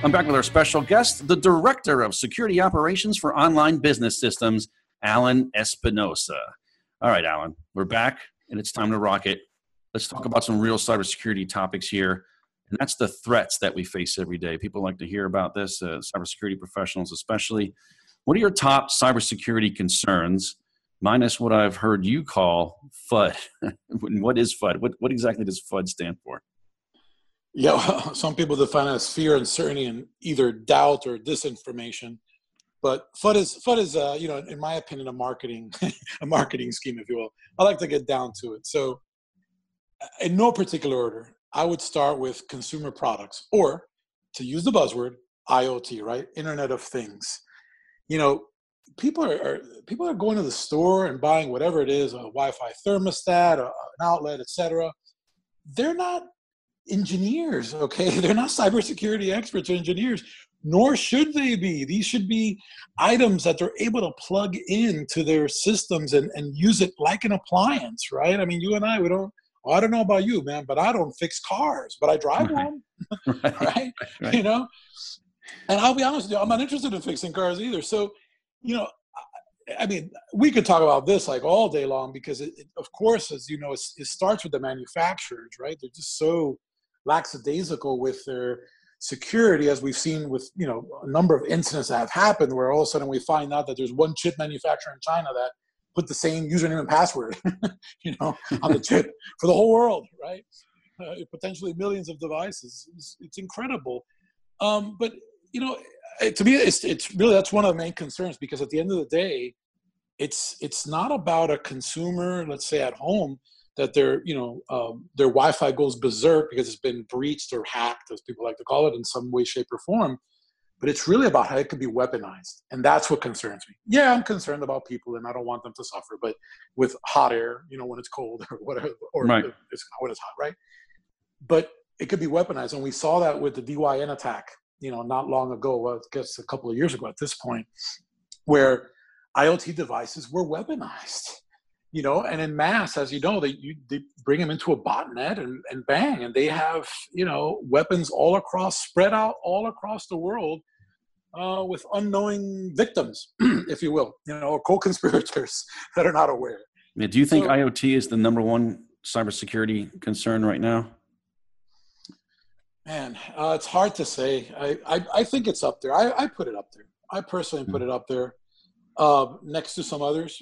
I'm back with our special guest, the Director of Security Operations for Online Business Systems, Alan Espinosa. All right, Alan, we're back, and it's time to rock it. Let's talk about some real cybersecurity topics here, and that's the threats that we face every day. People like to hear about this, cybersecurity professionals especially. What are your top cybersecurity concerns, minus what I've heard you call FUD? What is FUD? What exactly does FUD stand for? Yeah, well, some people define it as fear, uncertainty, and either doubt or disinformation. But FUD is you know, in my opinion, a marketing scheme, if you will. I like to get down to it. So, in no particular order, I would start with consumer products, or to use the buzzword, IoT, right? Internet of Things. You know, people are going to the store and buying whatever it is, a Wi-Fi thermostat, an outlet, etc. They're not engineers, okay? They're not cybersecurity experts or engineers, nor should they be. These should be items that they're able to plug into their systems and use it like an appliance, right? I mean, you and I, I don't know about you, man, but I don't fix cars, but I drive one, right? You know? And I'll be honest with you, I'm not interested in fixing cars either. So, you know, I mean, we could talk about this like all day long because, of course, as you know, it starts with the manufacturers, right? They're just so lackadaisical with their security, as we've seen with, you know, a number of incidents that have happened where all of a sudden we find out that there's one chip manufacturer in China that put the same username and password, you know, on the chip for the whole world, right? Potentially millions of devices. It's incredible. But, you know, to me, it's really, that's one of the main concerns, because at the end of the day, it's not about a consumer, let's say at home, that their Wi-Fi goes berserk because it's been breached or hacked, as people like to call it, in some way, shape, or form. But it's really about how it could be weaponized. And that's what concerns me. Yeah, I'm concerned about people and I don't want them to suffer, but with hot air, you know, when it's cold or whatever, or right, when it's hot, right? But it could be weaponized. And we saw that with the DYN attack, you know, not long ago, well, I guess a couple of years ago at this point, where IoT devices were weaponized. You know, and in mass, as you know, they bring them into a botnet and bang, and they have, you know, weapons all across, spread out all across the world with unknowing victims, if you will, you know, or co-conspirators that are not aware. Yeah, do you think IoT is the number one cybersecurity concern right now? Man, it's hard to say. I think it's up there. I put it up there. I personally put it up there. Next to some others.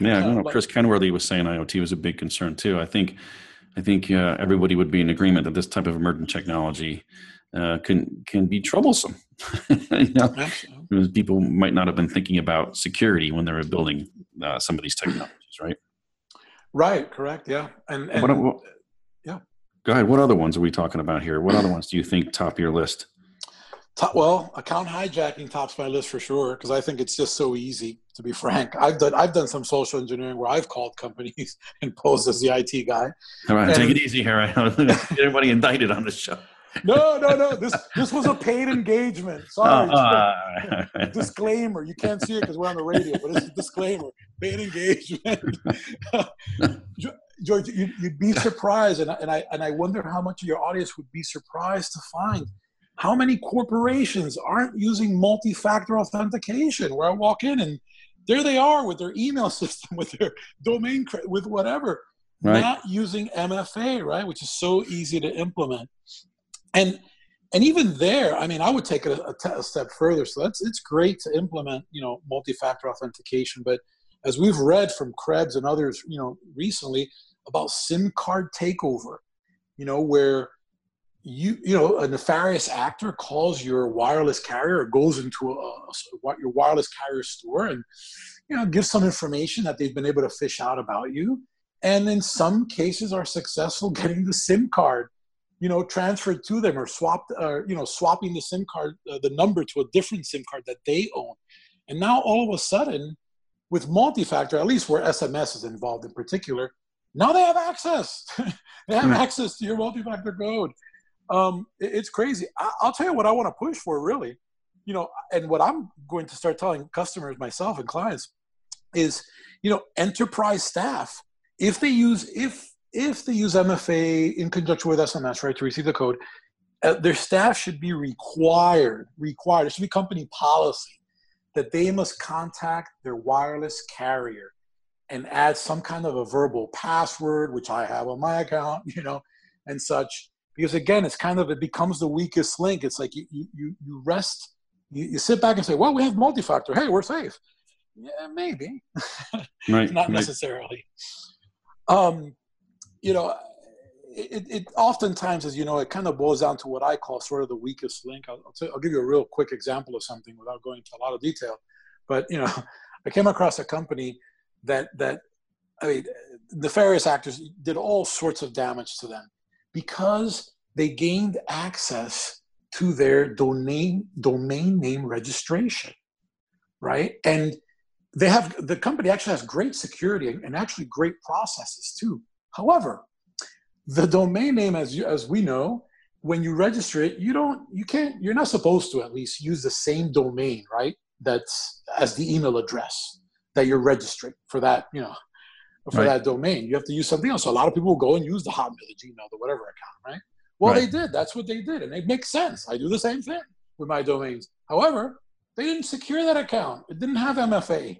Yeah, I know. Chris Kenworthy was saying IoT was a big concern too. I think everybody would be in agreement that this type of emergent technology can be troublesome. You know? Absolutely. People might not have been thinking about security when they were building some of these technologies, right? Right, correct, yeah. And yeah. Go ahead. What other ones are we talking about here? What other ones do you think top your list? Well, account hijacking tops my list for sure, because I think it's just so easy, to be frank. I've done some social engineering where I've called companies and posed as the IT guy. All right, take it easy here. I don't get anybody indicted on this show. No. This was a paid engagement. Sorry. Disclaimer. You can't see it because we're on the radio, but it's a disclaimer. bad engagement. George, you'd be surprised, and I wonder how much of your audience would be surprised to find how many corporations aren't using multi-factor authentication, where I walk in and there they are with their email system, with their domain, with whatever, right? Not using MFA, right? Which is so easy to implement. And even there, I mean, I would take it a step further. So it's great to implement, multi-factor authentication, but as we've read from Krebs and others, recently about SIM card takeover, where a nefarious actor calls your wireless carrier or goes into your wireless carrier store and, gives some information that they've been able to fish out about you. And in some cases are successful getting the SIM card, transferred to them, or swapped, swapping the SIM card, the number to a different SIM card that they own. And now all of a sudden, with multi-factor, at least where SMS is involved in particular, now they have access. They have access to your multi-factor code. It's crazy. I'll tell you what I want to push for, really, and what I'm going to start telling customers, myself, and clients is, enterprise staff, if they use MFA in conjunction with SMS, right, to receive the code, their staff should be required. It should be company policy that they must contact their wireless carrier and add some kind of a verbal password, which I have on my account, and such. Because again, it becomes the weakest link. It's like you sit back and say, well, we have multi-factor. Hey, we're safe. Yeah, maybe. Right. Not necessarily. It oftentimes, it kind of boils down to what I call sort of the weakest link. I'll give you a real quick example of something without going into a lot of detail. But, I came across a company that nefarious actors did all sorts of damage to them because they gained access to their domain name registration, right? And the company actually has great security and actually great processes too. However, the domain name, as we know, when you register it, you're not supposed to at least use the same domain, right? That's as the email address that you're registering for that, that domain. You have to use something else. So a lot of people will go and use the Hotmail, the Gmail, the whatever account, right? Well, right. They did. That's what they did. And it makes sense. I do the same thing with my domains. However, they didn't secure that account. It didn't have MFA.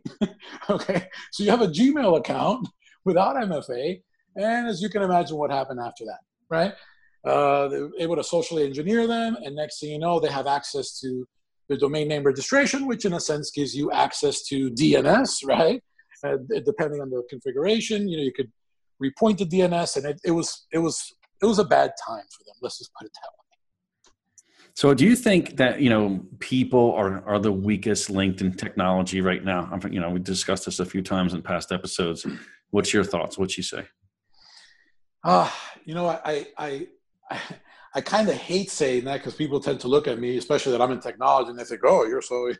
Okay. So you have a Gmail account without MFA. And as you can imagine, what happened after that, right? They were able to socially engineer them. And next thing you know, they have access to the domain name registration, which in a sense gives you access to DNS, right? Depending on the configuration, you could repoint the DNS, and it was a bad time for them. Let's just put it that way. So, do you think that people are the weakest linked in technology right now? We discussed this a few times in past episodes. What's your thoughts? What you say? I kind of hate saying that because people tend to look at me, especially that I'm in technology, and they think, "Oh, you're so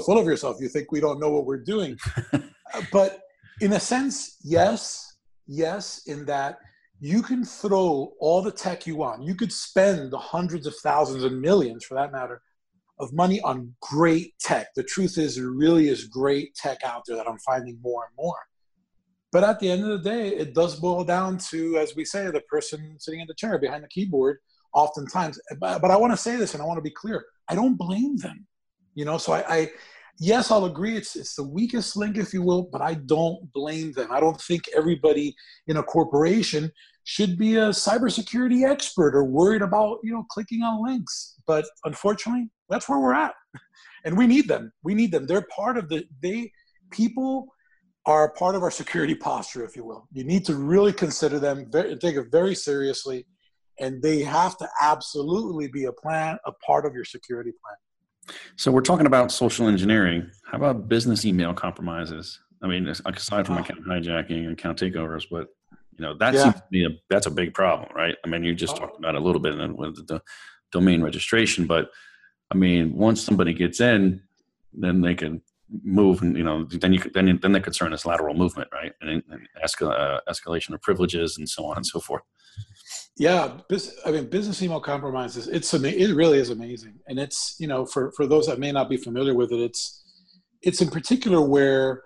full of yourself. You think we don't know what we're doing." But in a sense, yes, in that you can throw all the tech you want. You could spend the hundreds of thousands and millions, for that matter, of money on great tech. The truth is, there really is great tech out there that I'm finding more and more. But at the end of the day, it does boil down to, as we say, the person sitting in the chair behind the keyboard oftentimes. But I want to say this, and I want to be clear. I don't blame them. So yes, I'll agree. It's the weakest link, if you will, but I don't blame them. I don't think everybody in a corporation should be a cybersecurity expert or worried about, clicking on links. But unfortunately, that's where we're at. And we need them. They're part of people are part of our security posture, if you will. You need to really consider them and take it very seriously, and they have to absolutely be a part of your security plan. So we're talking about social engineering. How about business email compromises? I mean, aside from account hijacking and account takeovers, but that seems to be that's a big problem, right? I mean, you just talked about it a little bit with the domain registration, but I mean, once somebody gets in, then they can move, and then the concern is lateral movement, right? And escalation of privileges and so on and so forth. Yeah. Business email compromises. It really is amazing. And it's, for those that may not be familiar with it, it's in particular where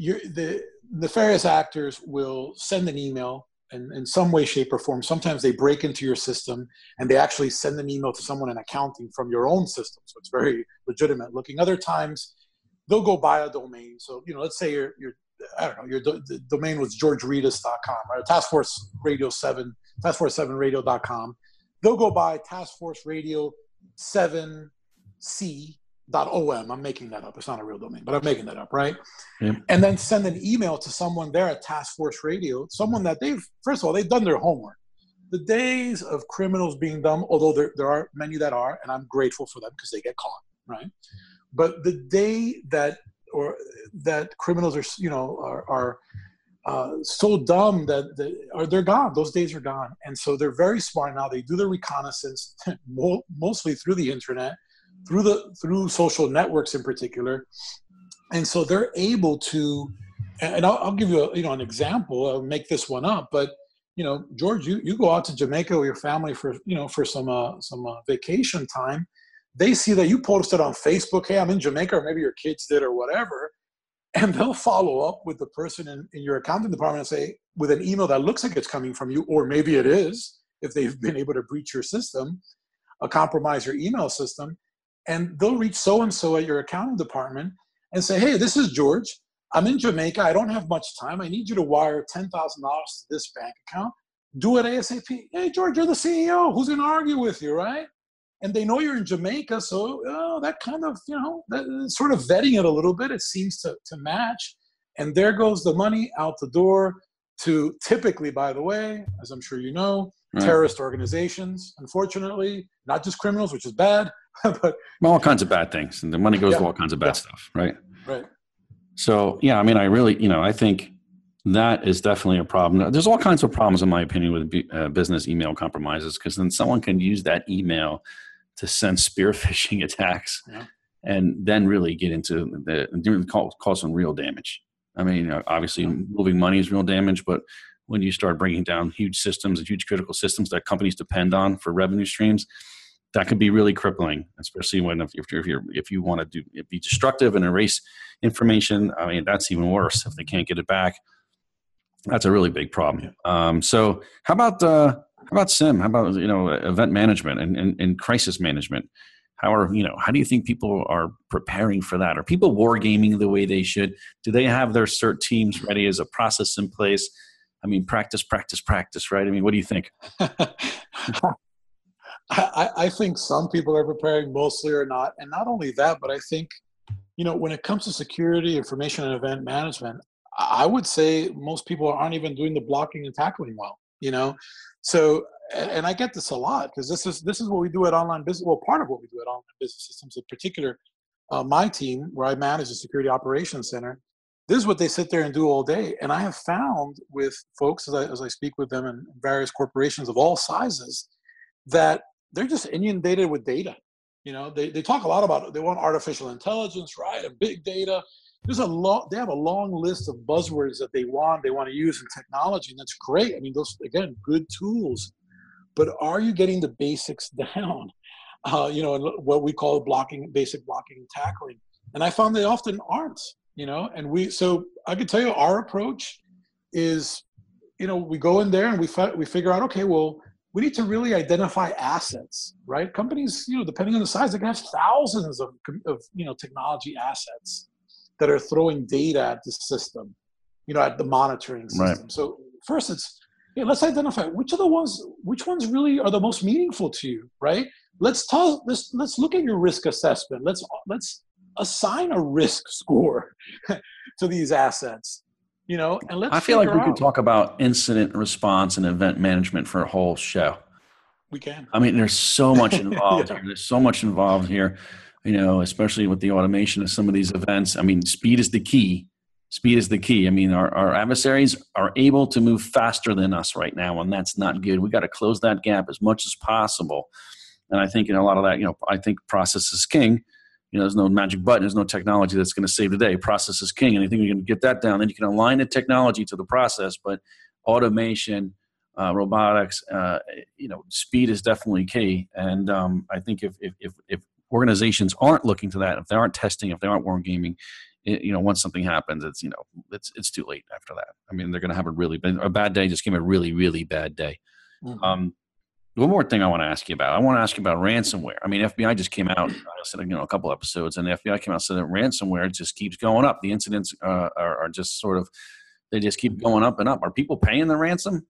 the nefarious actors will send an email and in some way, shape, or form. Sometimes they break into your system and they actually send an email to someone in accounting from your own system. So it's very legitimate looking. Other times they'll go buy a domain. So, you know, let's say the domain was georgerettas.com, right? Task Force 7radio.com. They'll go buy Task Force Radio 7C.om. I'm making that up. It's not a real domain, but I'm making that up, right? Yeah. And then send an email to someone there at Task Force Radio, someone that they've done their homework. The days of criminals being dumb, although there are many that are, and I'm grateful for them because they get caught, right? But the day that criminals are so dumb that they're gone. Those days are gone. And so they're very smart now. They do their reconnaissance mostly through the internet, through social networks in particular. And so they're able to, and I'll give you an example. I'll make this one up, but George, you go out to Jamaica with your family for some vacation time. They see that you posted on Facebook, hey, I'm in Jamaica, or maybe your kids did or whatever, and they'll follow up with the person in your accounting department and say, with an email that looks like it's coming from you, or maybe it is, if they've been able to breach your system, compromise your email system, and they'll reach so-and-so at your accounting department and say, hey, this is George. I'm in Jamaica. I don't have much time. I need you to wire $10,000 to this bank account. Do it ASAP. Hey, George, you're the CEO. Who's going to argue with you, right? And they know you're in Jamaica, so that kind of, sort of vetting it a little bit, it seems to match. And there goes the money out the door to typically, by the way, as I'm sure you know, right, terrorist organizations, unfortunately, not just criminals, which is bad, but all kinds of bad things. And the money goes to all kinds of bad stuff, right? Right. So, I really, I think that is definitely a problem. There's all kinds of problems, in my opinion, with business email compromises, because then someone can use that email to send spear phishing attacks, and then really get into cause some real damage. I mean, obviously moving money is real damage, but when you start bringing down huge systems and huge critical systems that companies depend on for revenue streams, that could be really crippling, especially when if you want to be destructive and erase information. I mean, that's even worse if they can't get it back. That's a really big problem. So how about SIM? How about event management and crisis management? How do you think people are preparing for that? Are people war gaming the way they should? Do they have their cert teams ready? Is a process in place? I mean, practice, practice, practice, right? I mean, what do you think? I think some people are preparing, mostly are not. And not only that, but I think, when it comes to security, information, and event management, I would say most people aren't even doing the blocking and tackling well, So, and I get this a lot, because this is what we do at Online Business. Well, part of what we do at Online Business Systems, in particular, my team, where I manage the Security Operations Center, this is what they sit there and do all day. And I have found with folks, as I speak with them in various corporations of all sizes, that they're just inundated with data. They talk a lot about it. They want artificial intelligence, right, and big data. They have a long list of buzzwords that they want to use in technology, and that's great. I mean, those, again, good tools, but are you getting the basics down? What we call basic blocking and tackling. And I found they often aren't, so I can tell you our approach is, we go in there and we figure out, okay, well, we need to really identify assets, right? Companies, depending on the size, they can have thousands of technology assets that are throwing data at the system, at the monitoring system. Right. So first it's, let's identify which ones really are the most meaningful to you, right? Let's look at your risk assessment. Let's assign a risk score to these assets, and let's could talk about incident response and event management for a whole show. We can. I mean, there's so much involved here. There's so much involved here. Especially with the automation of some of these events. I mean, speed is the key. I mean, our adversaries are able to move faster than us right now, and that's not good. We got to close that gap as much as possible. And I think a lot of that, I think process is king. There's no magic button. There's no technology that's going to save the day. Process is king. And I think we can get that down. Then you can align the technology to the process, but automation, robotics, speed is definitely key. And I think if organizations aren't looking to that, if they aren't testing, if they aren't war gaming, you know, once something happens, it's, you know, it's too late after that. I mean, they're going to have a bad day. Just came a really, really bad day. Mm-hmm. One more thing I want to ask you about. I want to ask you about ransomware. I mean, FBI just came out, said, you know, a couple episodes, and the FBI came out and said that ransomware just keeps going up. The incidents are just sort of, they just keep going up and up. Are people paying the ransom,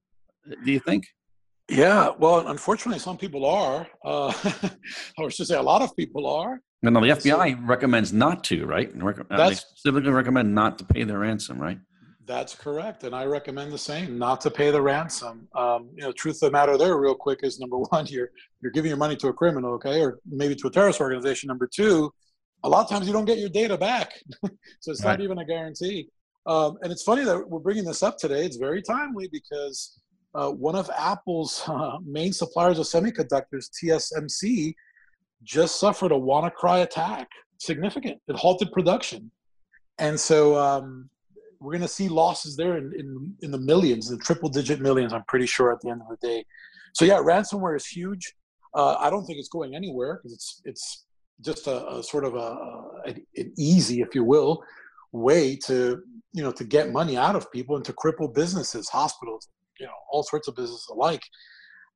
do you think? Yeah, well, unfortunately, some people are. I should say a lot of people are. And the FBI recommends not to, right? They specifically recommend not to pay their ransom, right? That's correct, and I recommend the same, not to pay the ransom. You know, truth of the matter there real quick is, number one, you're giving your money to a criminal, okay, or maybe to a terrorist organization. Number two, a lot of times you don't get your data back, so it's not even a guarantee. And it's funny that we're bringing this up today. It's very timely because one of Apple's main suppliers of semiconductors, TSMC, just suffered a WannaCry attack, significant. It halted production. And so we're going to see losses there in the millions, the triple-digit millions, I'm pretty sure, at the end of the day. So, yeah, ransomware is huge. I don't think it's going anywhere because it's just a sort of an easy, if you will, way to, you know, to get money out of people and to cripple businesses, hospitals, you know, all sorts of businesses alike.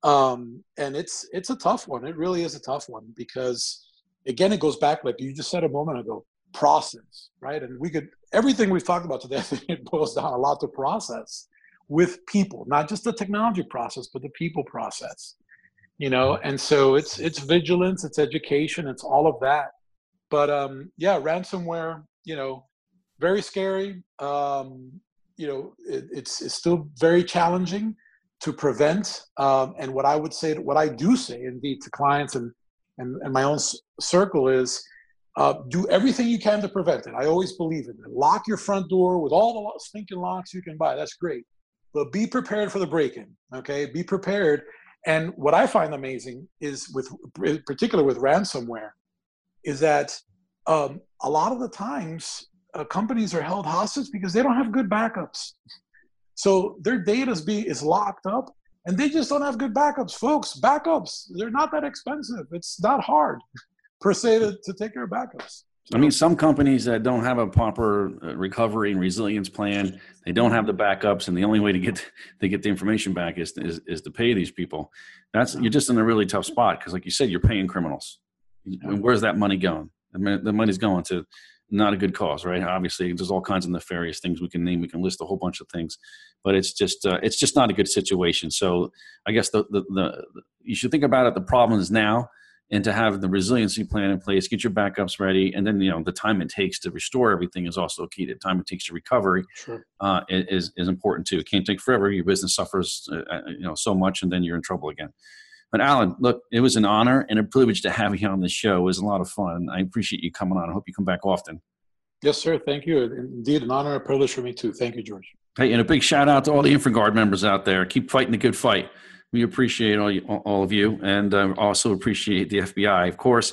And it's a tough one. It really is a tough one because, again, it goes back, like you just said a moment ago, process, right? And everything we've talked about today, I think it boils down a lot to process with people, not just the technology process, but the people process, you know? And so it's vigilance, it's education, it's all of that. But yeah, ransomware, you know, very scary. You know, it's still very challenging to prevent. And what I do say indeed to clients and my own circle is, do everything you can to prevent it. I always believe in it. Lock your front door with all the stinking locks you can buy. That's great. But be prepared for the break-in, okay? Be prepared. And what I find amazing is, in particular with ransomware, is that a lot of the times companies are held hostage because they don't have good backups. So their data is locked up, and they just don't have good backups. Folks, backups, they're not that expensive. It's not hard. Per se to take care of backups. I mean, some companies that don't have a proper recovery and resilience plan, they don't have the backups, and the only way to get the information back is to pay these people. You're just in a really tough spot because, like you said, you're paying criminals. I mean, where's that money going? I mean, the money's going to not a good cause, right? Obviously, there's all kinds of nefarious things we can name. We can list a whole bunch of things, but it's just not a good situation. So I guess the you should think about it. The problem is now. And to have the resiliency plan in place, get your backups ready, and then, you know, the time it takes to restore everything is also key. The time it takes to recovery is important too. It can't take forever. Your business suffers, you know, so much, and then you're in trouble again. But Alan, look, it was an honor and a privilege to have you on the show. It was a lot of fun. I appreciate you coming on. I hope you come back often. Yes, sir. Thank you. Indeed, an honor and a privilege for me too. Thank you, George. Hey, and a big shout out to all the InfraGard members out there. Keep fighting the good fight. We appreciate all of you, and also appreciate the FBI, of course.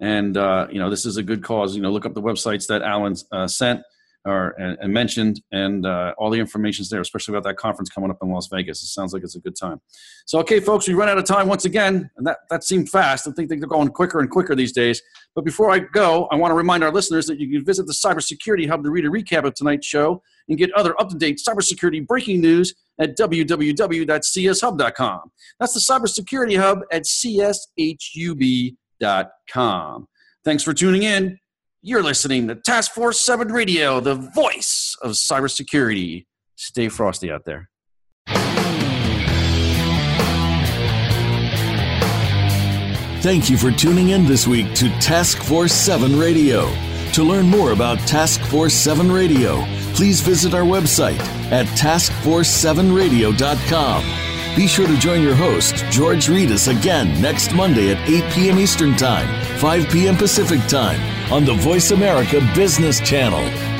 And, you know, this is a good cause. You know, look up the websites that Alan sent and mentioned, and all the information's there, especially about that conference coming up in Las Vegas. It sounds like it's a good time. So, okay, folks, we run out of time once again, and that seemed fast. I think they're going quicker and quicker these days. But before I go, I want to remind our listeners that you can visit the Cybersecurity Hub to read a recap of tonight's show and get other up-to-date cybersecurity breaking news at www.cshub.com. That's the Cybersecurity Hub at cshub.com. Thanks for tuning in. You're listening to Task Force 7 Radio, the voice of cybersecurity. Stay frosty out there. Thank you for tuning in this week to Task Force 7 Radio. To learn more about Task Force 7 Radio, please visit our website at taskforce7radio.com. Be sure to join your host, George Rettas, again next Monday at 8 p.m. Eastern Time, 5 p.m. Pacific Time on the Voice America Business Channel.